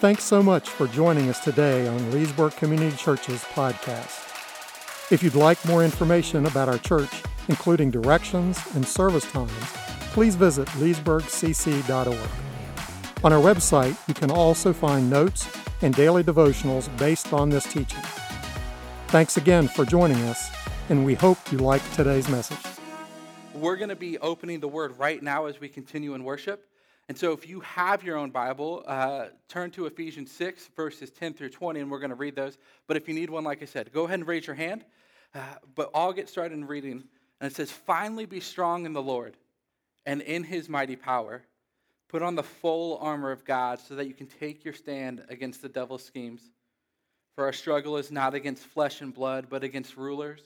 Thanks so much for joining us today on Leesburg Community Church's podcast. If you'd like more information about our church, including directions and service times, please visit leesburgcc.org. On our website, you can also find notes and daily devotionals based on this teaching. Thanks again for joining us, and we hope you liked today's message. We're going to be opening the Word right now as we continue in worship. And so if you have your own Bible, turn to Ephesians 6, verses 10 through 20, and we're going to read those. But if you need one, like I said, go ahead and raise your hand. But I'll get started in reading. And it says, "Finally be strong in the Lord and in his mighty power. Put on the full armor of God so that you can take your stand against the devil's schemes. For our struggle is not against flesh and blood, but against rulers,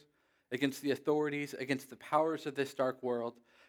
against the authorities, against the powers of this dark world,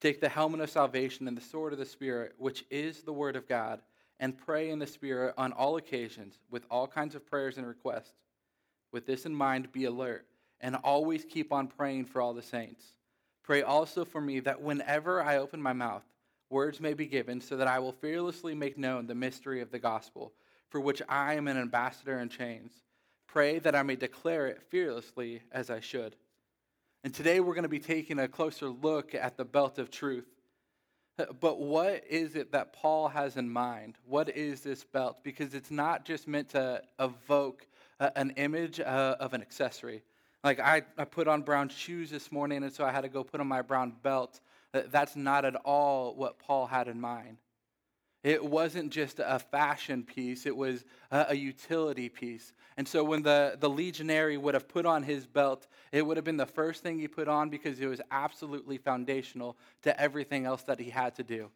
Take the helmet of salvation and the sword of the Spirit, which is the word of God, and pray in the Spirit on all occasions with all kinds of prayers and requests. With this in mind, be alert and always keep on praying for all the saints. Pray also for me that whenever I open my mouth, words may be given so that I will fearlessly make known the mystery of the gospel, for which I am an ambassador in chains. Pray that I may declare it fearlessly as I should." And today we're going to be taking a closer look at the belt of truth. But what is it that Paul has in mind? What is this belt? Because it's not just meant to evoke an image of an accessory. Like I put on brown shoes this morning, and so I had to go put on my brown belt. That's not at all what Paul had in mind. It wasn't just a fashion piece, it was a utility piece. And so when the legionary would have put on his belt, it would have been the first thing he put on because it was absolutely foundational to everything else that he had to do.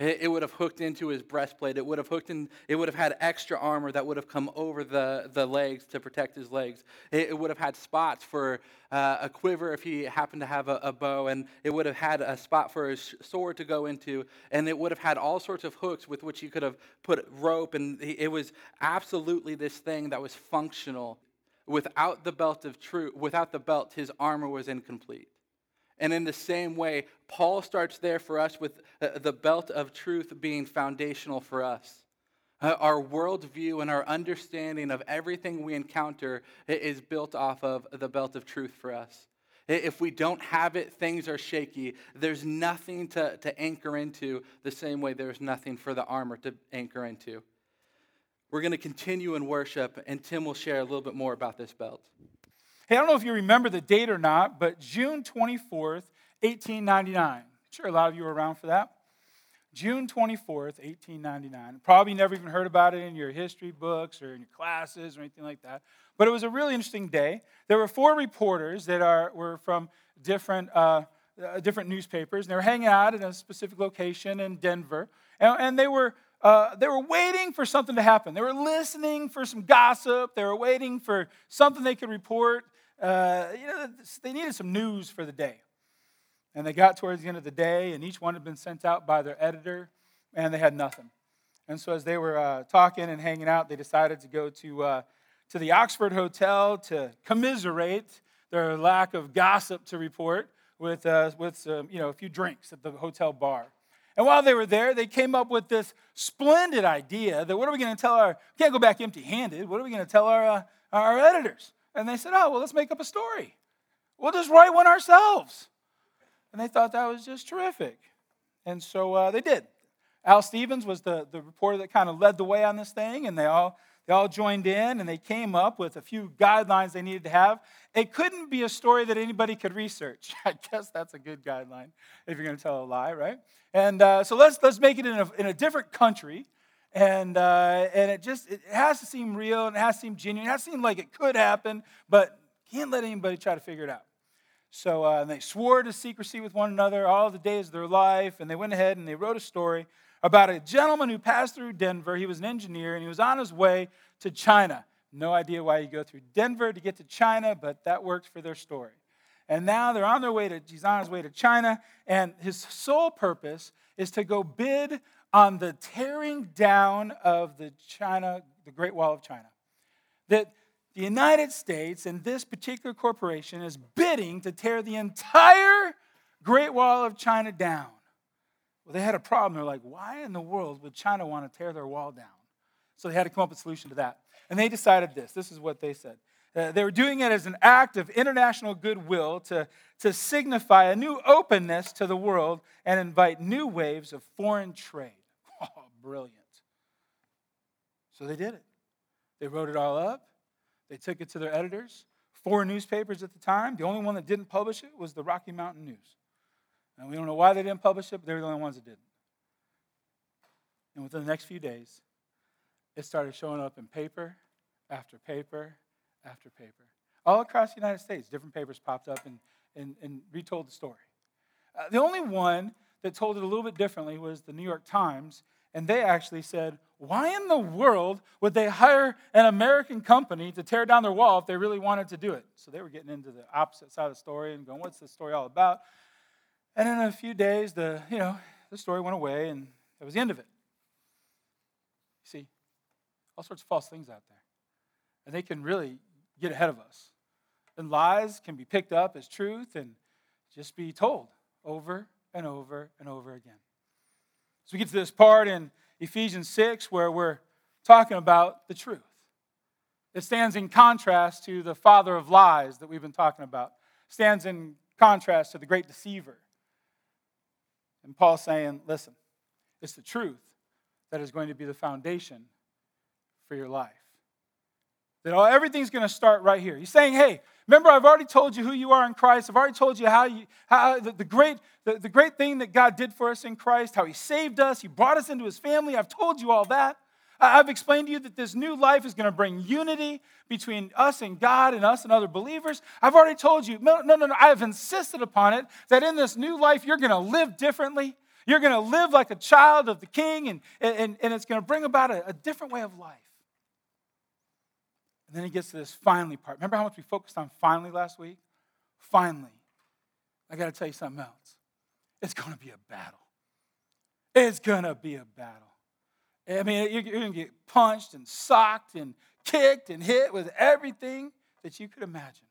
It would have hooked into his breastplate, it would have hooked in, it would have had extra armor that would have come over the legs to protect his legs. It would have had spots for a quiver if he happened to have a bow, and it would have had a spot for his sword to go into, and it would have had all sorts of hooks with which he could have put rope, and it was absolutely this thing that was functional. Without the belt of truth, without the belt, his armor was incomplete. And in the same way, Paul starts there for us with the belt of truth being foundational for us. Our worldview and our understanding of everything we encounter is built off of the belt of truth for us. If we don't have it, things are shaky. There's nothing to anchor into the same way there's nothing for the armor to anchor into. We're going to continue in worship, and Tim will share a little bit more about this belt. Hey, I don't know if you remember the date or not, but June 24th, 1899. I'm sure a lot of you were around for that. June 24th, 1899. Probably never even heard about it in your history books or in your classes or anything like that. But it was a really interesting day. There were four reporters that were from different newspapers, and they were hanging out at a specific location in Denver, and they were waiting for something to happen. They were listening for some gossip. They were waiting for something they could report. They needed some news for the day. And they got towards the end of the day, and each one had been sent out by their editor, and they had nothing. And so as they were talking and hanging out, they decided to go to the Oxford Hotel to commiserate their lack of gossip to report with a few drinks at the hotel bar. And while they were there, they came up with this splendid idea that we can't go back empty-handed. What are we going to tell our editors? And they said, let's make up a story. We'll just write one ourselves. And they thought that was just terrific. And so they did. Al Stevens was the reporter that kind of led the way on this thing, and they all joined in, and they came up with a few guidelines they needed to have. It couldn't be a story that anybody could research. I guess that's a good guideline if you're going to tell a lie, right? And so let's make it in a different country, and it has to seem real, and it has to seem genuine, it has to seem like it could happen, but can't let anybody try to figure it out. So and they swore to secrecy with one another all the days of their life, and they went ahead and they wrote a story about a gentleman who passed through Denver. He was an engineer, and he was on his way to China. No idea why you go through Denver to get to China, but that worked for their story. And now they're on their way to, he's on his way to China, and his sole purpose is to go bid on the tearing down of the Great Wall of China. That the United States and this particular corporation is bidding to tear the entire Great Wall of China down. Well, they had a problem. They're like, why in the world would China want to tear their wall down? So they had to come up with a solution to that. And they decided this. This is what they said. They were doing it as an act of international goodwill to signify a new openness to the world and invite new waves of foreign trade. Oh, brilliant. So they did it. They wrote it all up. They took it to their editors. 4 newspapers at the time. The only one that didn't publish it was the Rocky Mountain News. And we don't know why they didn't publish it, but they were the only ones that didn't. And within the next few days, it started showing up in paper after paper after paper. All across the United States, different papers popped up and retold the story. The only one that told it a little bit differently was the New York Times, and they actually said, why in the world would they hire an American company to tear down their wall if they really wanted to do it? So they were getting into the opposite side of the story and going, what's this story all about? And in a few days, the story went away, and that was the end of it. You see, all sorts of false things out there. And they can really get ahead of us. And lies can be picked up as truth and just be told over and over and over again. So we get to this part in Ephesians 6 where we're talking about the truth. It stands in contrast to the father of lies that we've been talking about. It stands in contrast to the great deceiver. And Paul's saying, listen, it's the truth that is going to be the foundation for your life. That everything's going to start right here. He's saying, hey, remember, I've already told you who you are in Christ. I've already told you how the great thing that God did for us in Christ, how he saved us, he brought us into his family. I've told you all that. I've explained to you that this new life is going to bring unity between us and God and us and other believers. I've already told you, no, I have insisted upon it, that in this new life, you're going to live differently. You're going to live like a child of the King, and it's going to bring about a different way of life. And then he gets to this finally part. Remember how much we focused on finally last week? Finally. I got to tell you something else. It's going to be a battle. It's going to be a battle. I mean, you're going to get punched and socked and kicked and hit with everything that you could imagine.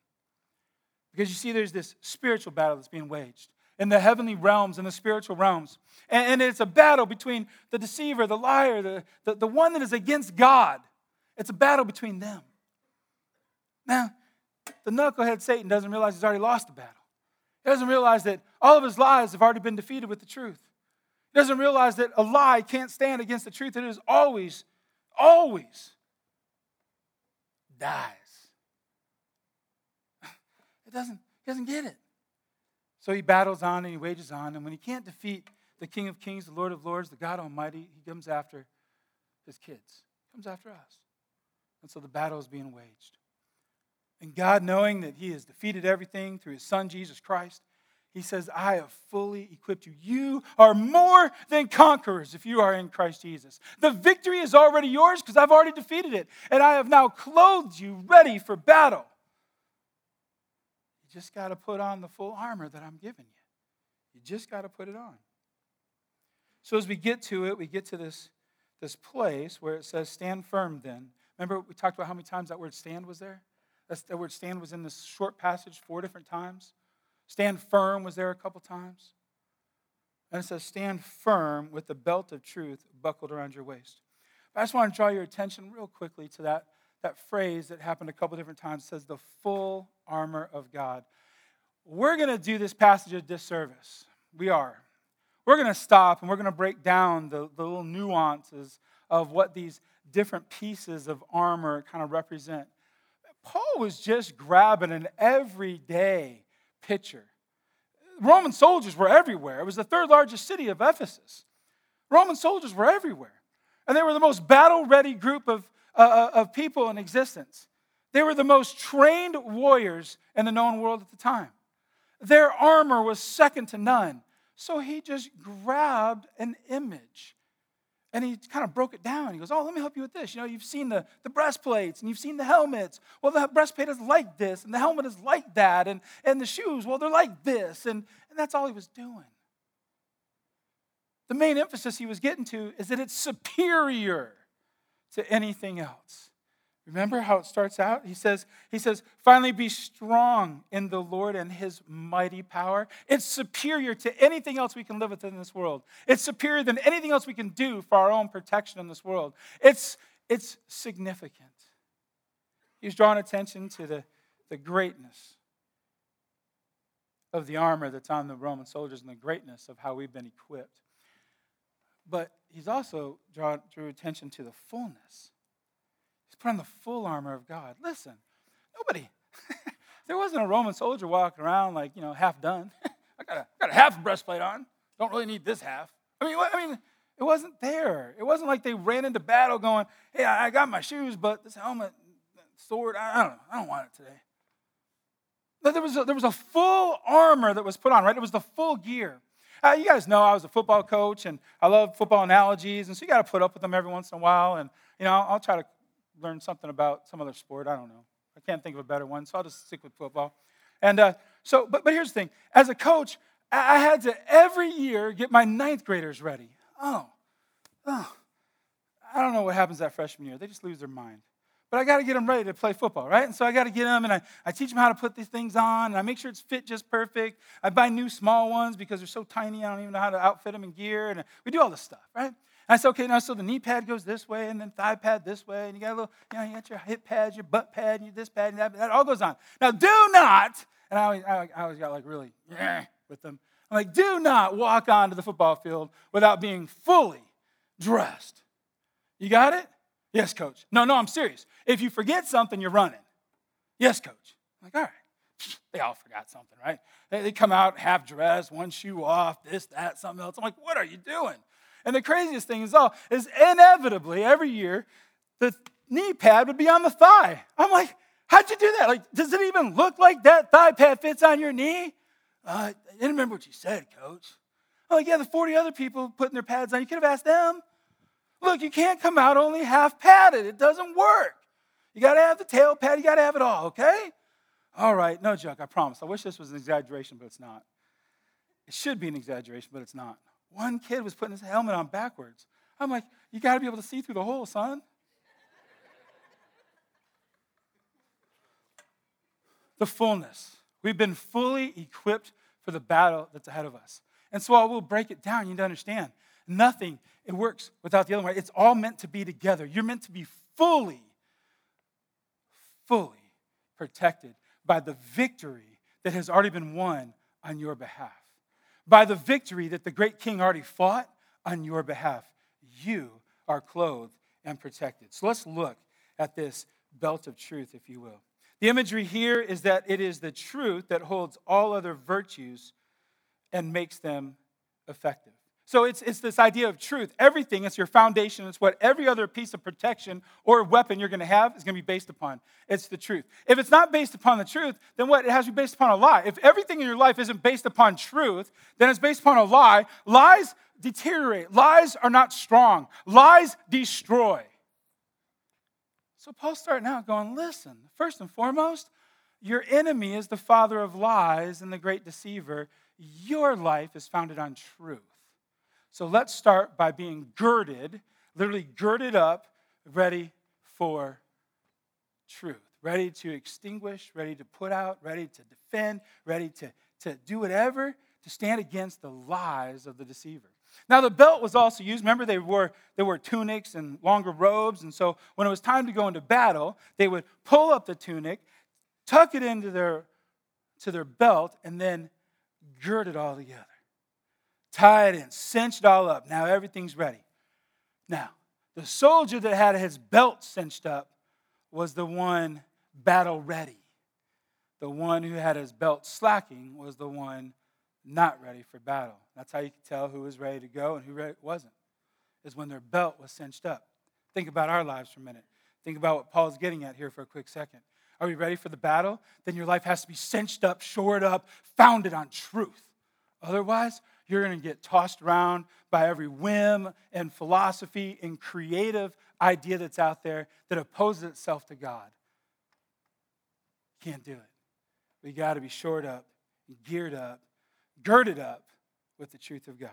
Because you see, there's this spiritual battle that's being waged in the heavenly realms and the spiritual realms. And it's a battle between the deceiver, the liar, the one that is against God. It's a battle between them. Now, the knucklehead Satan doesn't realize he's already lost the battle. He doesn't realize that all of his lies have already been defeated with the truth. He doesn't realize that a lie can't stand against the truth. It is always, always dies. He doesn't get it. So he battles on and he wages on. And when he can't defeat the King of Kings, the Lord of Lords, the God Almighty, he comes after his kids. He comes after us. And so the battle is being waged. And God, knowing that he has defeated everything through his son, Jesus Christ, he says, I have fully equipped you. You are more than conquerors if you are in Christ Jesus. The victory is already yours because I've already defeated it. And I have now clothed you ready for battle. You just got to put on the full armor that I'm giving you. You just got to put it on. So as we get to it, we get to this place where it says, stand firm then. Remember we talked about how many times that word stand was there? That word stand was in this short passage 4 different times. Stand firm was there a couple times. And it says, stand firm with the belt of truth buckled around your waist. But I just want to draw your attention real quickly to that phrase that happened a couple different times. It says, the full armor of God. We're going to do this passage a disservice. We are. We're going to stop and we're going to break down the little nuances of what these different pieces of armor kind of represent. Paul was just grabbing an everyday picture. Roman soldiers were everywhere. It was the 3rd largest city of Ephesus. Roman soldiers were everywhere. And they were the most battle-ready group of people in existence. They were the most trained warriors in the known world at the time. Their armor was second to none. So he just grabbed an image And he kind of broke it down. He goes, oh, let me help you with this. You know, you've seen the breastplates and you've seen the helmets. Well, the breastplate is like this and the helmet is like that. And the shoes, well, they're like this. And that's all he was doing. The main emphasis he was getting to is that it's superior to anything else. Remember how it starts out? He says, finally be strong in the Lord and his mighty power. It's superior to anything else we can live within this world. It's superior than anything else we can do for our own protection in this world. It's significant. He's drawing attention to the greatness of the armor that's on the Roman soldiers and the greatness of how we've been equipped. But he's also drew attention to the fullness. He's put on the full armor of God. Listen, nobody, there wasn't a Roman soldier walking around like, you know, half done. I got a half breastplate on. Don't really need this half. I mean, it wasn't there. It wasn't like they ran into battle going, hey, I got my shoes, but this helmet, sword, I don't know. I don't want it today. But there was a full armor that was put on, right? It was the full gear. You guys know I was a football coach, and I love football analogies, and so you got to put up with them every once in a while. And, you know, I'll try to learn something about some other sport. I don't know. I can't think of a better one, so I'll just stick with football. And but here's the thing. As a coach, I had to every year get my ninth graders ready. Oh, I don't know what happens that freshman year. They just lose their mind. But I got to get them ready to play football, right? And so I got to get them, and I teach them how to put these things on, and I make sure it's fit just perfect. I buy new small ones because they're so tiny, I don't even know how to outfit them in gear, and we do all this stuff, right? And I said, okay, now so the knee pad goes this way, and then thigh pad this way, and you got a little, you know, you got your hip pads, your butt pad, and your this pad, and that all goes on. Now do not, and I always got like really with them. I'm like, do not walk onto the football field without being fully dressed. You got it? Yes, coach. No, I'm serious. If you forget something, you're running. Yes, coach. I'm like, all right. They all forgot something, right? They come out half dressed, one shoe off, this, that, something else. I'm like, what are you doing? And the craziest thing is inevitably every year the knee pad would be on the thigh. I'm like, how'd you do that? Like, does it even look like that thigh pad fits on your knee? I didn't remember what you said, coach. I'm like, yeah, the 40 other people putting their pads on. You could have asked them. Look, you can't come out only half padded. It doesn't work. You got to have the tail pad. You got to have it all, okay? All right, no joke, I promise. I wish this was an exaggeration, but it's not. It should be an exaggeration, but it's not. One kid was putting his helmet on backwards. I'm like, you got to be able to see through the hole, son. The fullness. We've been fully equipped for the battle that's ahead of us. And so I will break it down. You need to understand. Nothing, it works without the other one. It's all meant to be together. You're meant to be fully protected by the victory that has already been won on your behalf, by the victory that the great King already fought on your behalf. You are clothed and protected. So let's look at this belt of truth, if you will. The imagery here is that it is the truth that holds all other virtues and makes them effective. So it's this idea of truth. Everything is your foundation. It's what every other piece of protection or weapon you're going to have is going to be based upon. It's the truth. If it's not based upon the truth, then what? It has to be based upon a lie. If everything in your life isn't based upon truth, then it's based upon a lie. Lies deteriorate. Lies are not strong. Lies destroy. So Paul's starting out going, listen, first and foremost, your enemy is the father of lies and the great deceiver. Your life is founded on truth. So let's start by being girded, literally girded up, ready for truth, ready to extinguish, ready to put out, ready to defend, ready to do whatever, to stand against the lies of the deceiver. Now, the belt was also used. Remember, they wore tunics and longer robes, and so when it was time to go into battle, they would pull up the tunic, tuck it into their belt, and then gird it all together. Tie it in, cinch it all up. Now everything's ready. Now, the soldier that had his belt cinched up was the one battle ready. The one who had his belt slacking was the one not ready for battle. That's how you can tell who was ready to go and who wasn't, is when their belt was cinched up. Think about our lives for a minute. Think about what Paul's getting at here for a quick second. Are we ready for the battle? Then your life has to be cinched up, shored up, founded on truth. Otherwise, You're going to get tossed around by every whim and philosophy and creative idea that's out there that opposes itself to God. Can't do it. We got to be shored up, geared up, girded up with the truth of God.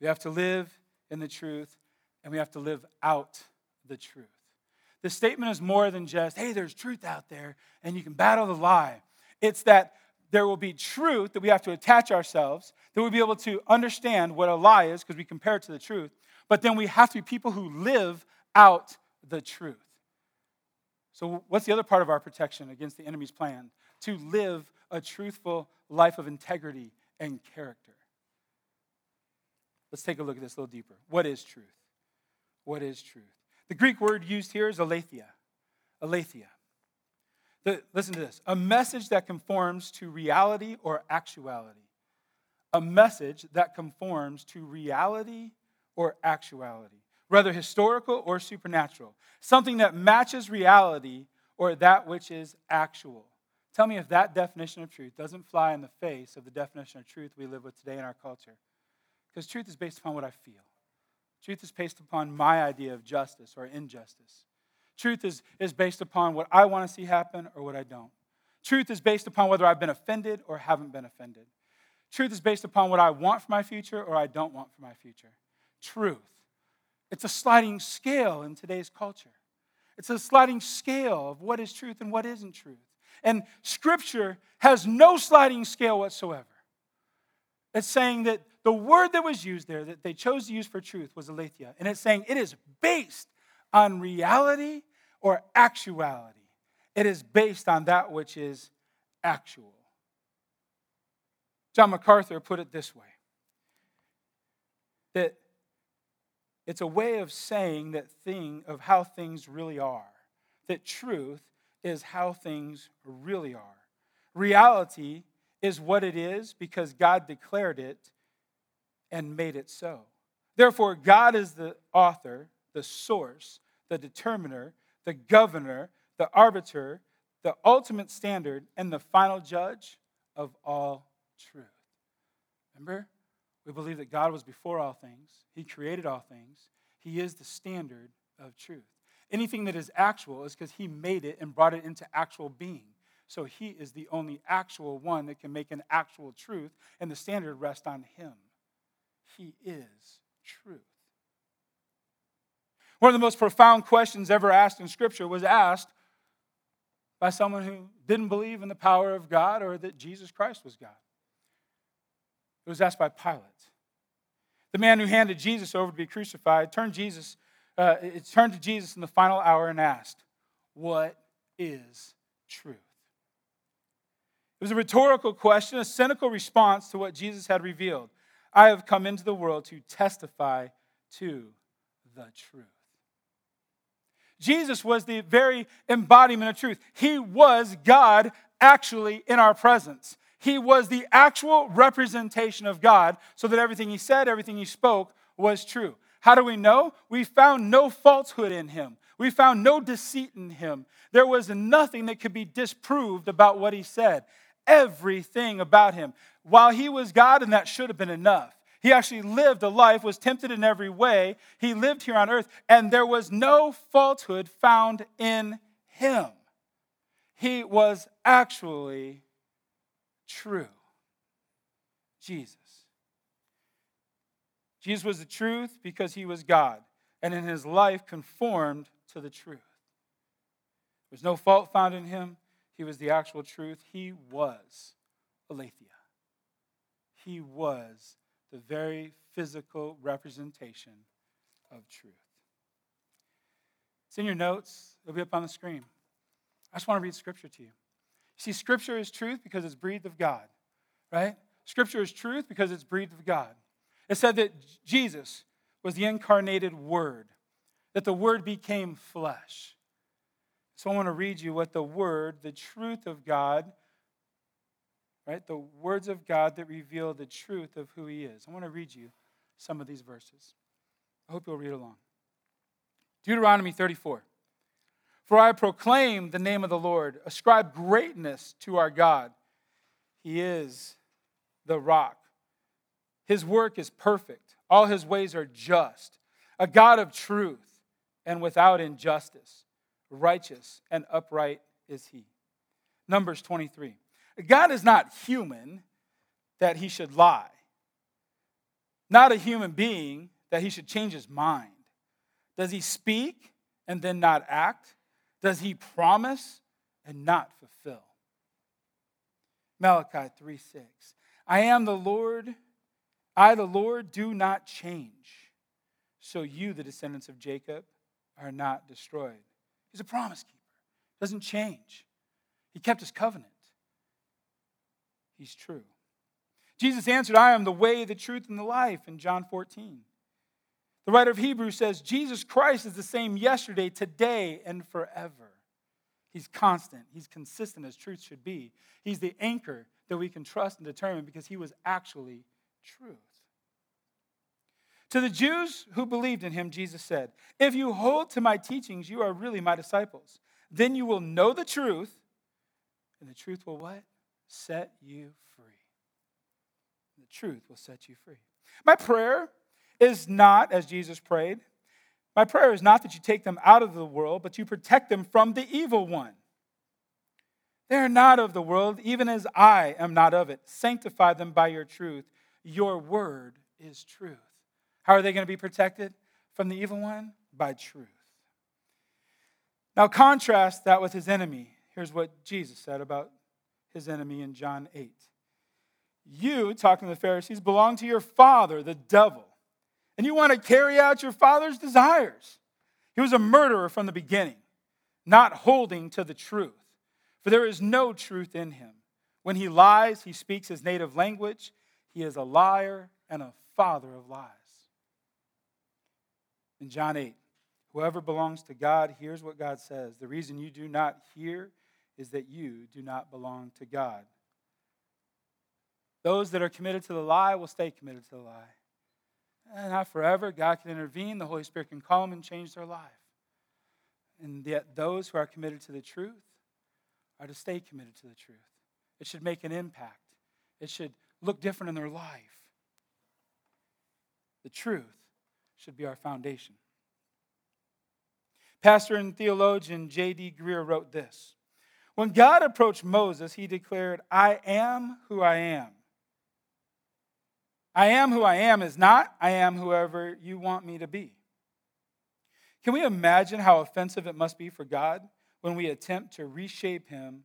We have to live in the truth, and we have to live out the truth. The statement is more than just, hey, there's truth out there, and you can battle the lie. It's that there will be truth that we have to attach ourselves, that we'll be able to understand what a lie is because we compare it to the truth, but then we have to be people who live out the truth. So what's the other part of our protection against the enemy's plan? To live a truthful life of integrity and character. Let's take a look at this a little deeper. What is truth? What is truth? The Greek word used here is aletheia. Aletheia. Listen to this. A message that conforms to reality or actuality. A message that conforms to reality or actuality, whether historical or supernatural. Something that matches reality or that which is actual. Tell me if that definition of truth doesn't fly in the face of the definition of truth we live with today in our culture. Because truth is based upon what I feel. Truth is based upon my idea of justice or injustice. Truth is based upon what I want to see happen or what I don't. Truth is based upon whether I've been offended or haven't been offended. Truth is based upon what I want for my future or I don't want for my future. Truth. It's a sliding scale in today's culture. It's a sliding scale of what is truth and what isn't truth. And Scripture has no sliding scale whatsoever. It's saying that the word that was used there, that they chose to use for truth, was aletheia. And it's saying it is based on reality or actuality. It is based on that which is actual. John MacArthur put it this way, that it's a way of saying that thing of how things really are, that truth is how things really are. Reality is what it is because God declared it and made it so. Therefore, God is the author, the source, the determiner, the governor, the arbiter, the ultimate standard, and the final judge of all truth. Remember, we believe that God was before all things. He created all things. He is the standard of truth. Anything that is actual is because he made it and brought it into actual being. So he is the only actual one that can make an actual truth, and the standard rests on him. He is truth. One of the most profound questions ever asked in Scripture was asked by someone who didn't believe in the power of God or that Jesus Christ was God. It was asked by Pilate. The man who handed Jesus over to be crucified turned to Jesus in the final hour and asked, "What is truth?" It was a rhetorical question, a cynical response to what Jesus had revealed. I have come into the world to testify to the truth. Jesus was the very embodiment of truth. He was God actually in our presence. He was the actual representation of God so that everything he said, everything he spoke was true. How do we know? We found no falsehood in him. We found no deceit in him. There was nothing that could be disproved about what he said. Everything about him. While he was God, and that should have been enough, he actually lived a life, was tempted in every way. He lived here on earth, and there was no falsehood found in him. He was actually true. Jesus. Jesus was the truth because he was God, and in his life conformed to the truth. There was no fault found in him. He was the actual truth. He was aletheia. He was the very physical representation of truth. It's in your notes. It'll be up on the screen. I just want to read Scripture to you. You see, Scripture is truth because it's breathed of God, right? Scripture is truth because it's breathed of God. It said that Jesus was the incarnated Word, that the Word became flesh. So I want to read you what the Word, the truth of God, right? The words of God that reveal the truth of who he is. I want to read you some of these verses. I hope you'll read along. Deuteronomy 34. For I proclaim the name of the Lord. Ascribe greatness to our God. He is the rock His work is perfect. All his ways are just. A God of truth and without injustice. Righteous and upright is he. Numbers 23. God is not human that he should lie. Not a human being that he should change his mind. Does he speak and then not act? Does he promise and not fulfill? Malachi 3:6. I am the Lord. I, the Lord, do not change. So you, the descendants of Jacob, are not destroyed. He's a promise keeper. Doesn't change. He kept his covenant. He's true. Jesus answered, I am the way, the truth, and the life in John 14. The writer of Hebrews says, Jesus Christ is the same yesterday, today, and forever. He's constant. He's consistent as truth should be. He's the anchor that we can trust and determine because he was actually truth. To the Jews who believed in him, Jesus said, if you hold to my teachings, you are really my disciples. Then you will know the truth, and the truth will what? Set you free. The truth will set you free. My prayer is not, as Jesus prayed, my prayer is not that you take them out of the world, but you protect them from the evil one. They are not of the world, even as I am not of it. Sanctify them by your truth. Your word is truth. How are they going to be protected from the evil one? By truth. Now contrast that with his enemy. Here's what Jesus said about his enemy in John 8. You, talking to the Pharisees, belong to your father, the devil. And you want to carry out your father's desires. He was a murderer from the beginning, not holding to the truth. For there is no truth in him. When he lies, he speaks his native language. He is a liar and a father of lies. In John 8, whoever belongs to God hears what God says. The reason you do not hear is that you do not belong to God. Those that are committed to the lie will stay committed to the lie. And not forever. God can intervene. The Holy Spirit can call them and change their life. And yet those who are committed to the truth are to stay committed to the truth. It should make an impact. It should look different in their life. The truth should be our foundation. Pastor and theologian J.D. Greer wrote this. When God approached Moses, he declared, I am who I am. I am who I am is not, I am whoever you want me to be. Can we imagine how offensive it must be for God when we attempt to reshape him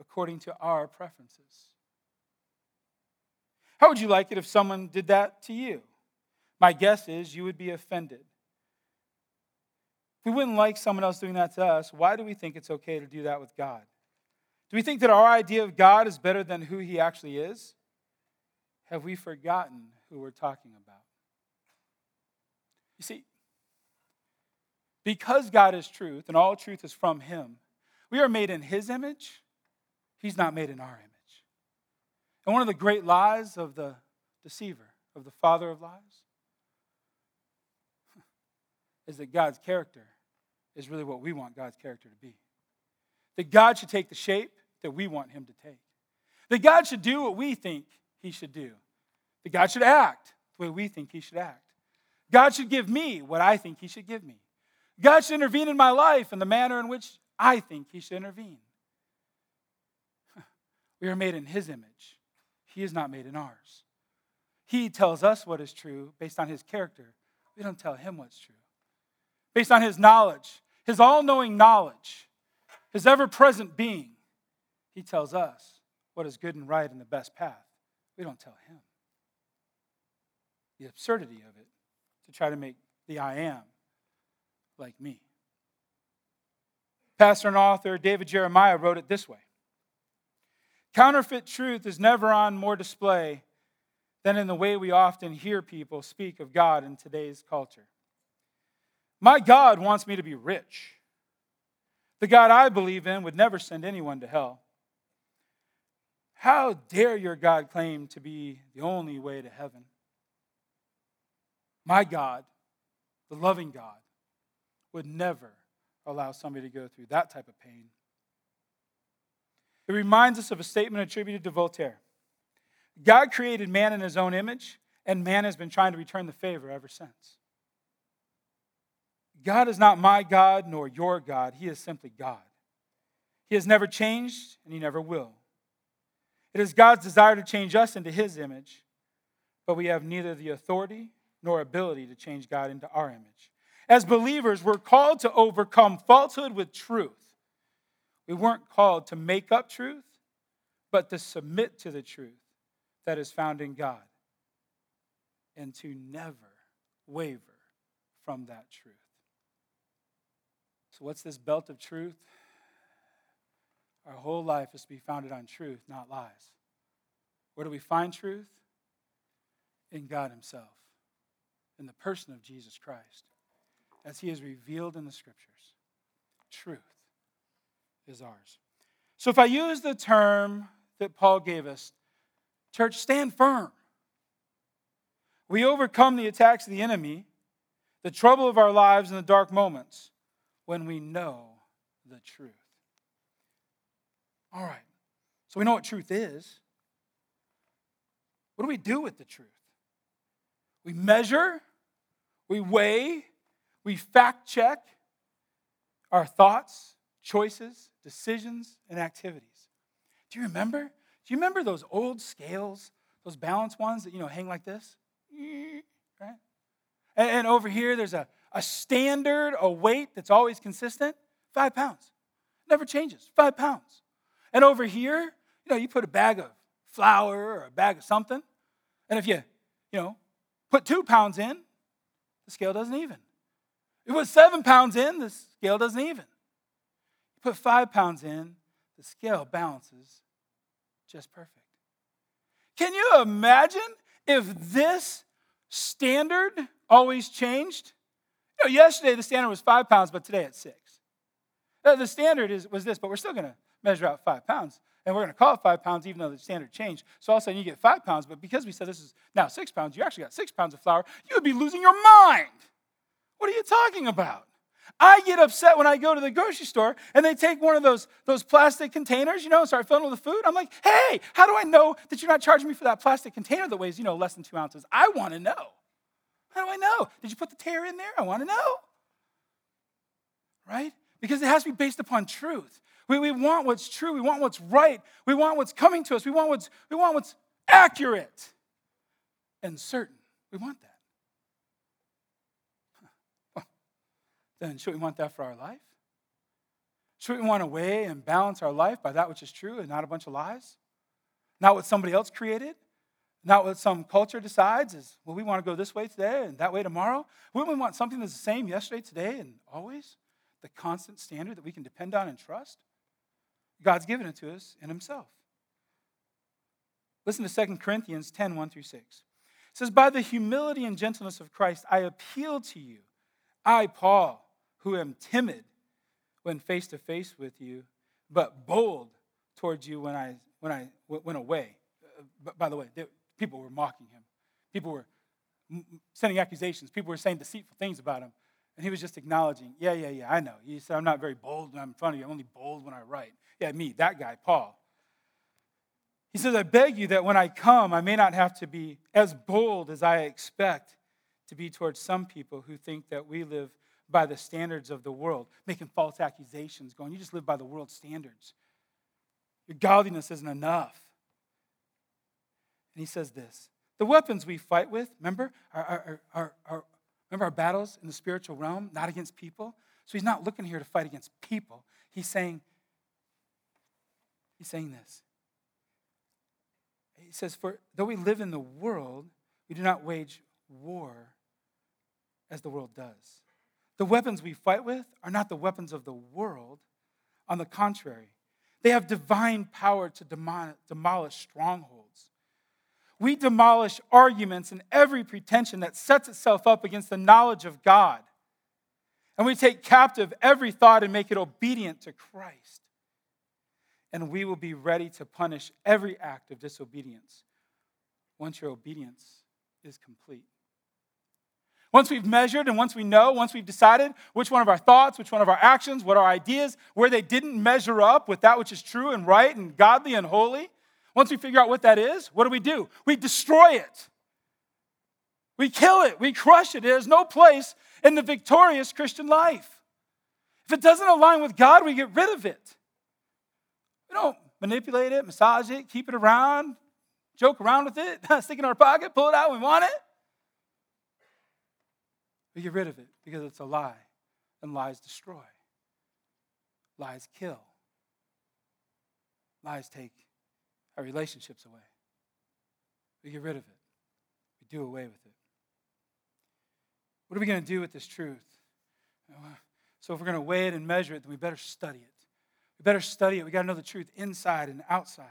according to our preferences? How would you like it if someone did that to you? My guess is you would be offended. If we wouldn't like someone else doing that to us, why do we think it's okay to do that with God? Do we think that our idea of God is better than who he actually is? Have we forgotten who we're talking about? You see, because God is truth and all truth is from him, we are made in his image. He's not made in our image. And one of the great lies of the deceiver, of the father of lies, is that God's character is really what we want God's character to be. That God should take the shape that we want him to take. That God should do what we think he should do. That God should act the way we think he should act. God should give me what I think he should give me. God should intervene in my life in the manner in which I think he should intervene. We are made in his image. He is not made in ours. He tells us what is true based on his character. We don't tell him what's true. Based on his knowledge, his all-knowing knowledge, his ever-present being, he tells us what is good and right and the best path. We don't tell him. The absurdity of it, to try to make the I am like me. Pastor and author David Jeremiah wrote it this way. Counterfeit truth is never on more display than in the way we often hear people speak of God in today's culture. My God wants me to be rich. The God I believe in would never send anyone to hell. How dare your God claim to be the only way to heaven? My God, the loving God, would never allow somebody to go through that type of pain. It reminds us of a statement attributed to Voltaire. God created man in his own image, and man has been trying to return the favor ever since. God is not my God nor your God. He is simply God. He has never changed, and he never will. It is God's desire to change us into his image, but we have neither the authority nor ability to change God into our image. As believers, we're called to overcome falsehood with truth. We weren't called to make up truth, but to submit to the truth that is found in God and to never waver from that truth. So what's this belt of truth? Our whole life is to be founded on truth, not lies. Where do we find truth? In God himself, in the person of Jesus Christ, as he is revealed in the scriptures. Truth is ours. So if I use the term that Paul gave us, church, stand firm. We overcome the attacks of the enemy, the trouble of our lives, and the dark moments when we know the truth. All right, so we know what truth is. What do we do with the truth? We measure, we weigh, we fact check our thoughts, choices, decisions, and activities. Do you remember? Do you remember those old scales, those balance ones that, you know, hang like this? Right? And over here, there's a standard, a weight that's always consistent, 5 pounds. Never changes, 5 pounds. And over here, you know, you put a bag of flour or a bag of something, and if you put 2 pounds in, the scale doesn't even. If you put 7 pounds in, the scale doesn't even. You put 5 pounds in, the scale balances just perfect. Can you imagine if this standard always changed? You know, yesterday the standard was 5 pounds, but today it's 6. The standard was this, but we're still going to measure out 5 pounds, and we're going to call it 5 pounds even though the standard changed. So all of a sudden you get 5 pounds, but because we said this is now 6 pounds, you actually got 6 pounds of flour. You would be losing your mind. What are you talking about? I get upset when I go to the grocery store and they take one of those plastic containers, you know, and start filling it with the food. I'm like, hey, how do I know that you're not charging me for that plastic container that weighs, less than 2 ounces? I want to know. How do I know? Did you put the tear in there? I want to know. Right? Because it has to be based upon truth. We want what's true. We want what's right. We want what's coming to us. We want what's accurate and certain. We want that. Then should we want that for our life? Should we want to weigh and balance our life by that which is true and not a bunch of lies? Not what somebody else created? Not what some culture decides is, well, we want to go this way today and that way tomorrow? Wouldn't we want something that's the same yesterday, today, and always? The constant standard that we can depend on and trust? God's given it to us in himself. Listen to 2 Corinthians 10, 1 through 6. It says, by the humility and gentleness of Christ, I appeal to you, I, Paul, who am timid when face to face with you, but bold towards you when I went away. By the way, people were mocking him. People were sending accusations. People were saying deceitful things about him. And he was just acknowledging, yeah, I know. He said, I'm not very bold when I'm in front of you. I'm only bold when I write. Yeah, me, that guy, Paul. He says, I beg you that when I come, I may not have to be as bold as I expect to be towards some people who think that we live by the standards of the world, making false accusations, going, you just live by the world's standards. Your godliness isn't enough. And he says this, the weapons we fight with, remember our battles in the spiritual realm, not against people? So he's not looking here to fight against people. He's saying this. He says, for though we live in the world, we do not wage war as the world does. The weapons we fight with are not the weapons of the world. On the contrary, they have divine power to demolish strongholds. We demolish arguments and every pretension that sets itself up against the knowledge of God. And we take captive every thought and make it obedient to Christ. And we will be ready to punish every act of disobedience once your obedience is complete. Once we've measured and once we know, once we've decided which one of our thoughts, which one of our actions, what our ideas, where they didn't measure up with that which is true and right and godly and holy, once we figure out what that is, what do? We destroy it. We kill it. We crush it. There's no place in the victorious Christian life. If it doesn't align with God, we get rid of it. We don't manipulate it, massage it, keep it around, joke around with it, stick it in our pocket, pull it out when we want it. We get rid of it because it's a lie, and lies destroy. Lies kill. Lies take our relationships away. We get rid of it. We do away with it. What are we going to do with this truth? So if we're going to weigh it and measure it, then we better study it. We better study it. We got to know the truth inside and outside.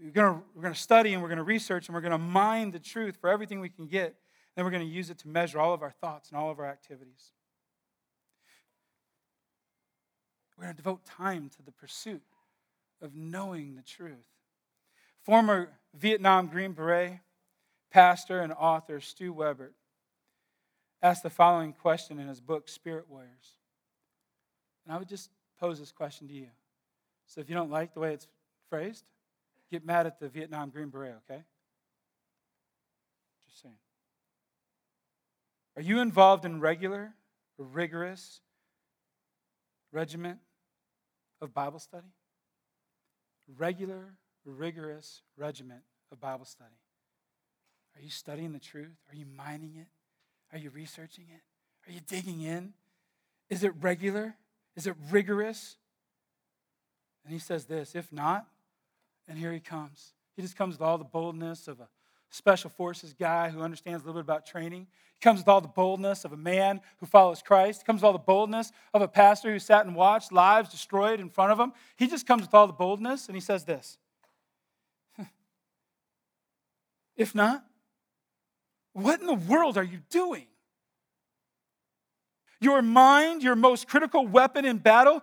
We're going to study, and we're going to research, and we're going to mine the truth for everything we can get. Then we're going to use it to measure all of our thoughts and all of our activities. We're going to devote time to the pursuit of knowing the truth. Former Vietnam Green Beret pastor and author Stu Webber asked the following question in his book, Spirit Warriors. And I would just pose this question to you. So if you don't like the way it's phrased, get mad at the Vietnam Green Beret, okay? Just saying. Are you involved in regular, rigorous regiment of Bible study? Regular, rigorous regiment of Bible study. Are you studying the truth? Are you mining it? Are you researching it? Are you digging in? Is it regular? Is it rigorous? And he says this, if not, and here he comes. He just comes with all the boldness of a special forces guy who understands a little bit about training. He comes with all the boldness of a man who follows Christ. He comes with all the boldness of a pastor who sat and watched lives destroyed in front of him. He just comes with all the boldness, and he says this. If not, what in the world are you doing? Your mind, your most critical weapon in battle,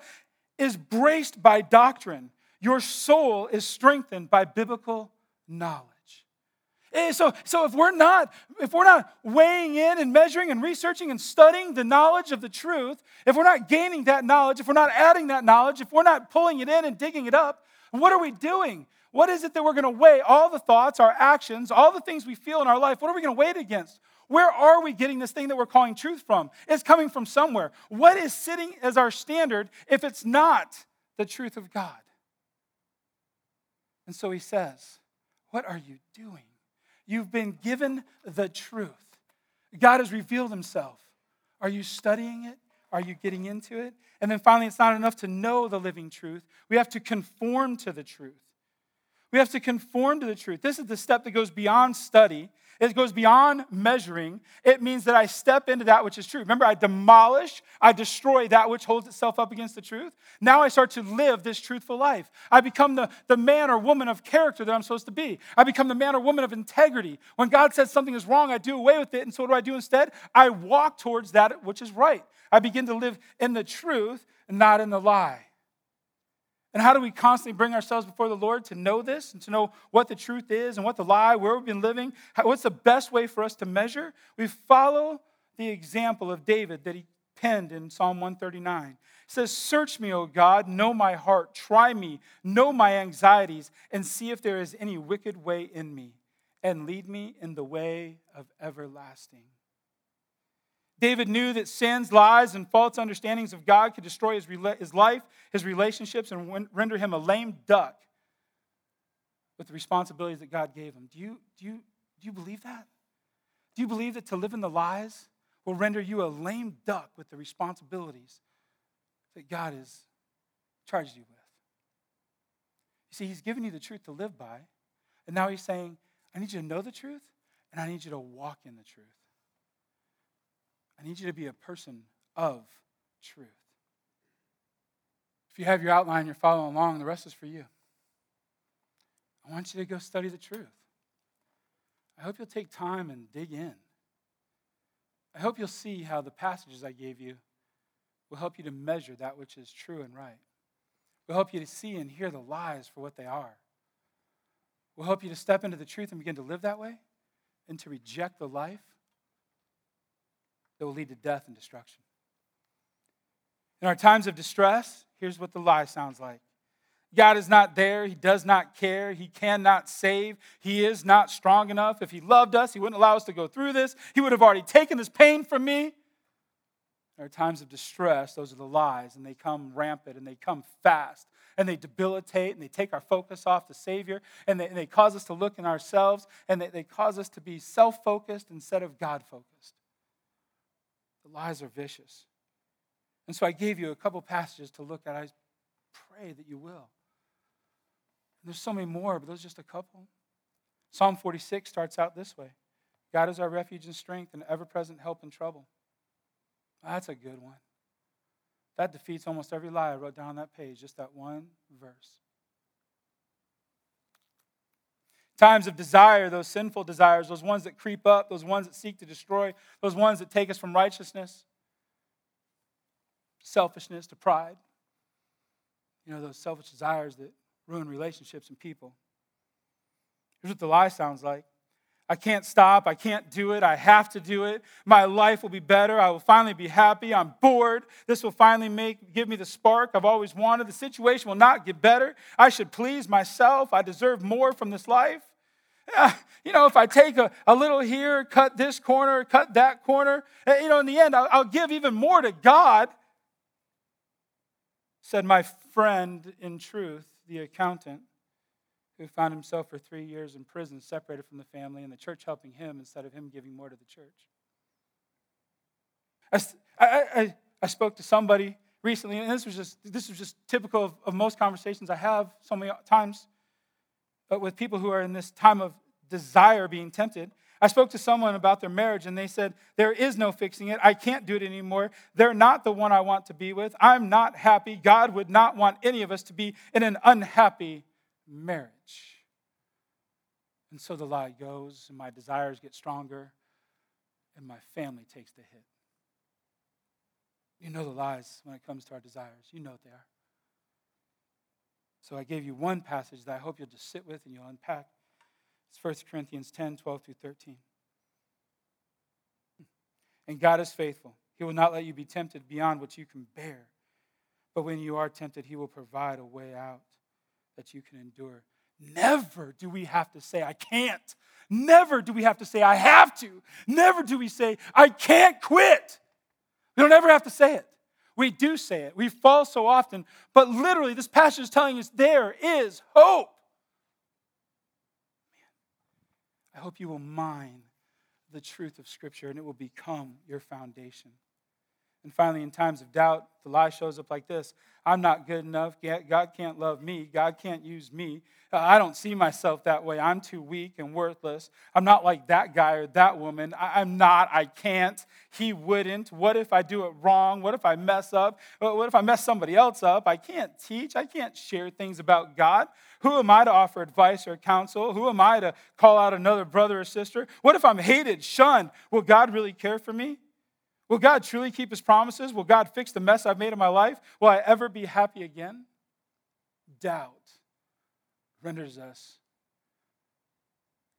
is braced by doctrine. Your soul is strengthened by biblical knowledge. And so if we're not weighing in and measuring and researching and studying the knowledge of the truth, if we're not gaining that knowledge, if we're not adding that knowledge, if we're not pulling it in and digging it up, what are we doing? What is it that we're going to weigh all the thoughts, our actions, all the things we feel in our life? What are we going to weigh it against? Where are we getting this thing that we're calling truth from? It's coming from somewhere. What is sitting as our standard if it's not the truth of God? And so he says, what are you doing? You've been given the truth. God has revealed himself. Are you studying it? Are you getting into it? And then finally, it's not enough to know the living truth. We have to conform to the truth. We have to conform to the truth. This is the step that goes beyond study. It goes beyond measuring. It means that I step into that which is true. Remember, I demolish, I destroy that which holds itself up against the truth. Now I start to live this truthful life. I become the man or woman of character that I'm supposed to be. I become the man or woman of integrity. When God says something is wrong, I do away with it. And so what do I do instead? I walk towards that which is right. I begin to live in the truth and not in the lie. And how do we constantly bring ourselves before the Lord to know this and to know what the truth is and what the lie, where we've been living? What's the best way for us to measure? We follow the example of David that he penned in Psalm 139. It says, search me, O God, know my heart, try me, know my anxieties, and see if there is any wicked way in me, and lead me in the way of everlasting. David knew that sins, lies, and false understandings of God could destroy his life, his relationships, and render him a lame duck with the responsibilities that God gave him. Do you believe that? Do you believe that to live in the lies will render you a lame duck with the responsibilities that God has charged you with? You see, he's given you the truth to live by, and now he's saying, I need you to know the truth, and I need you to walk in the truth. I need you to be a person of truth. If you have your outline, you're following along, the rest is for you. I want you to go study the truth. I hope you'll take time and dig in. I hope you'll see how the passages I gave you will help you to measure that which is true and right. Will help you to see and hear the lies for what they are. Will help you to step into the truth and begin to live that way and to reject the life that will lead to death and destruction. In our times of distress, here's what the lie sounds like. God is not there. He does not care. He cannot save. He is not strong enough. If he loved us, he wouldn't allow us to go through this. He would have already taken this pain from me. There are times of distress. Those are the lies, and they come rampant, and they come fast, and they debilitate, and they take our focus off the Savior, and they cause us to look in ourselves, and they cause us to be self-focused instead of God-focused. The lies are vicious. And so I gave you a couple passages to look at. I pray that you will. There's so many more, but those are just a couple. Psalm 46 starts out this way. God is our refuge and strength and ever-present help in trouble. Oh, that's a good one. That defeats almost every lie I wrote down on that page, just that one verse. Times of desire, those sinful desires, those ones that creep up, those ones that seek to destroy, those ones that take us from righteousness, selfishness to pride. You know, those selfish desires that ruin relationships and people. Here's what the lie sounds like. I can't stop. I can't do it. I have to do it. My life will be better. I will finally be happy. I'm bored. This will finally give me the spark I've always wanted. The situation will not get better. I should please myself. I deserve more from this life. You know, if I take a little here, cut this corner, cut that corner, you know, in the end, I'll give even more to God. Said my friend, in truth, the accountant, who found himself for 3 years in prison, separated from the family, and the church helping him instead of him giving more to the church. I spoke to somebody recently, and this was just typical of most conversations I have so many times, but with people who are in this time of desire being tempted. I spoke to someone about their marriage, and they said, there is no fixing it. I can't do it anymore. They're not the one I want to be with. I'm not happy. God would not want any of us to be in an unhappy marriage. And so the lie goes, and my desires get stronger, and my family takes the hit. You know the lies when it comes to our desires. You know what they are. So I gave you one passage that I hope you'll just sit with and you'll unpack. It's 1 Corinthians 10, 12 through 13. And God is faithful. He will not let you be tempted beyond what you can bear. But when you are tempted, he will provide a way out that you can endure. Never do we have to say, I can't. Never do we have to say, I have to. Never do we say, I can't quit. We don't ever have to say it. We do say it. We fall so often. But literally, this passage is telling us there is hope. I hope you will mine the truth of Scripture, and it will become your foundation. And finally, in times of doubt, the lie shows up like this. I'm not good enough. God can't love me. God can't use me. I don't see myself that way. I'm too weak and worthless. I'm not like that guy or that woman. I'm not. I can't. He wouldn't. What if I do it wrong? What if I mess up? What if I mess somebody else up? I can't teach. I can't share things about God. Who am I to offer advice or counsel? Who am I to call out another brother or sister? What if I'm hated, shunned? Will God really care for me? Will God truly keep his promises? Will God fix the mess I've made in my life? Will I ever be happy again? Doubt renders us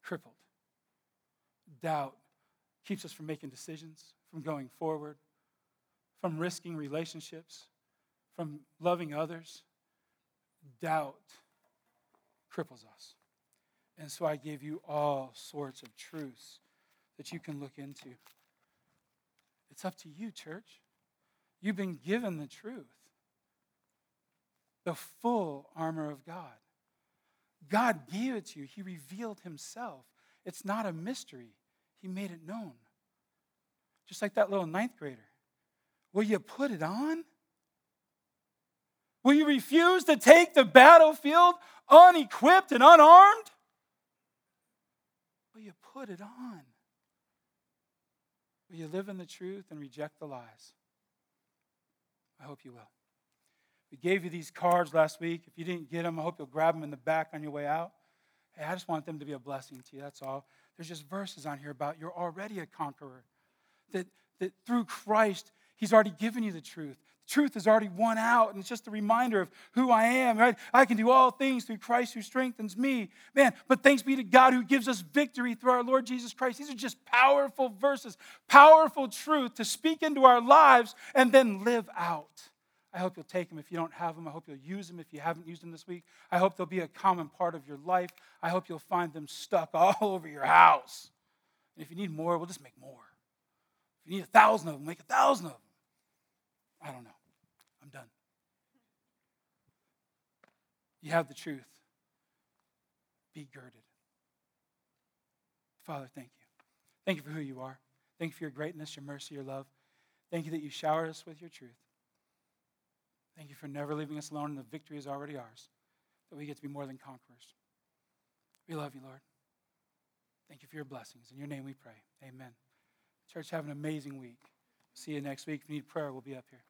crippled. Doubt keeps us from making decisions, from going forward, from risking relationships, from loving others. Doubt cripples us. And so I give you all sorts of truths that you can look into. It's up to you, church. You've been given the truth, the full armor of God. God gave it to you. He revealed himself. It's not a mystery. He made it known. Just like that little ninth grader. Will you put it on? Will you refuse to take the battlefield unequipped and unarmed? Will you put it on? Will you live in the truth and reject the lies? I hope you will. We gave you these cards last week. If you didn't get them, I hope you'll grab them in the back on your way out. Hey, I just want them to be a blessing to you, that's all. There's just verses on here about you're already a conqueror. That through Christ, he's already given you the truth. The truth is already won out, and it's just a reminder of who I am, right? I can do all things through Christ who strengthens me. Man, but thanks be to God who gives us victory through our Lord Jesus Christ. These are just powerful verses, powerful truth to speak into our lives and then live out. I hope you'll take them if you don't have them. I hope you'll use them if you haven't used them this week. I hope they'll be a common part of your life. I hope you'll find them stuck all over your house. And if you need more, we'll just make more. If you need 1,000 of them, make 1,000 of them. I don't know. I'm done. You have the truth. Be girded. Father, thank you. Thank you for who you are. Thank you for your greatness, your mercy, your love. Thank you that you shower us with your truth. Thank you for never leaving us alone, and the victory is already ours, that we get to be more than conquerors. We love you, Lord. Thank you for your blessings. In your name we pray. Amen. Church, have an amazing week. See you next week. If you need prayer, we'll be up here.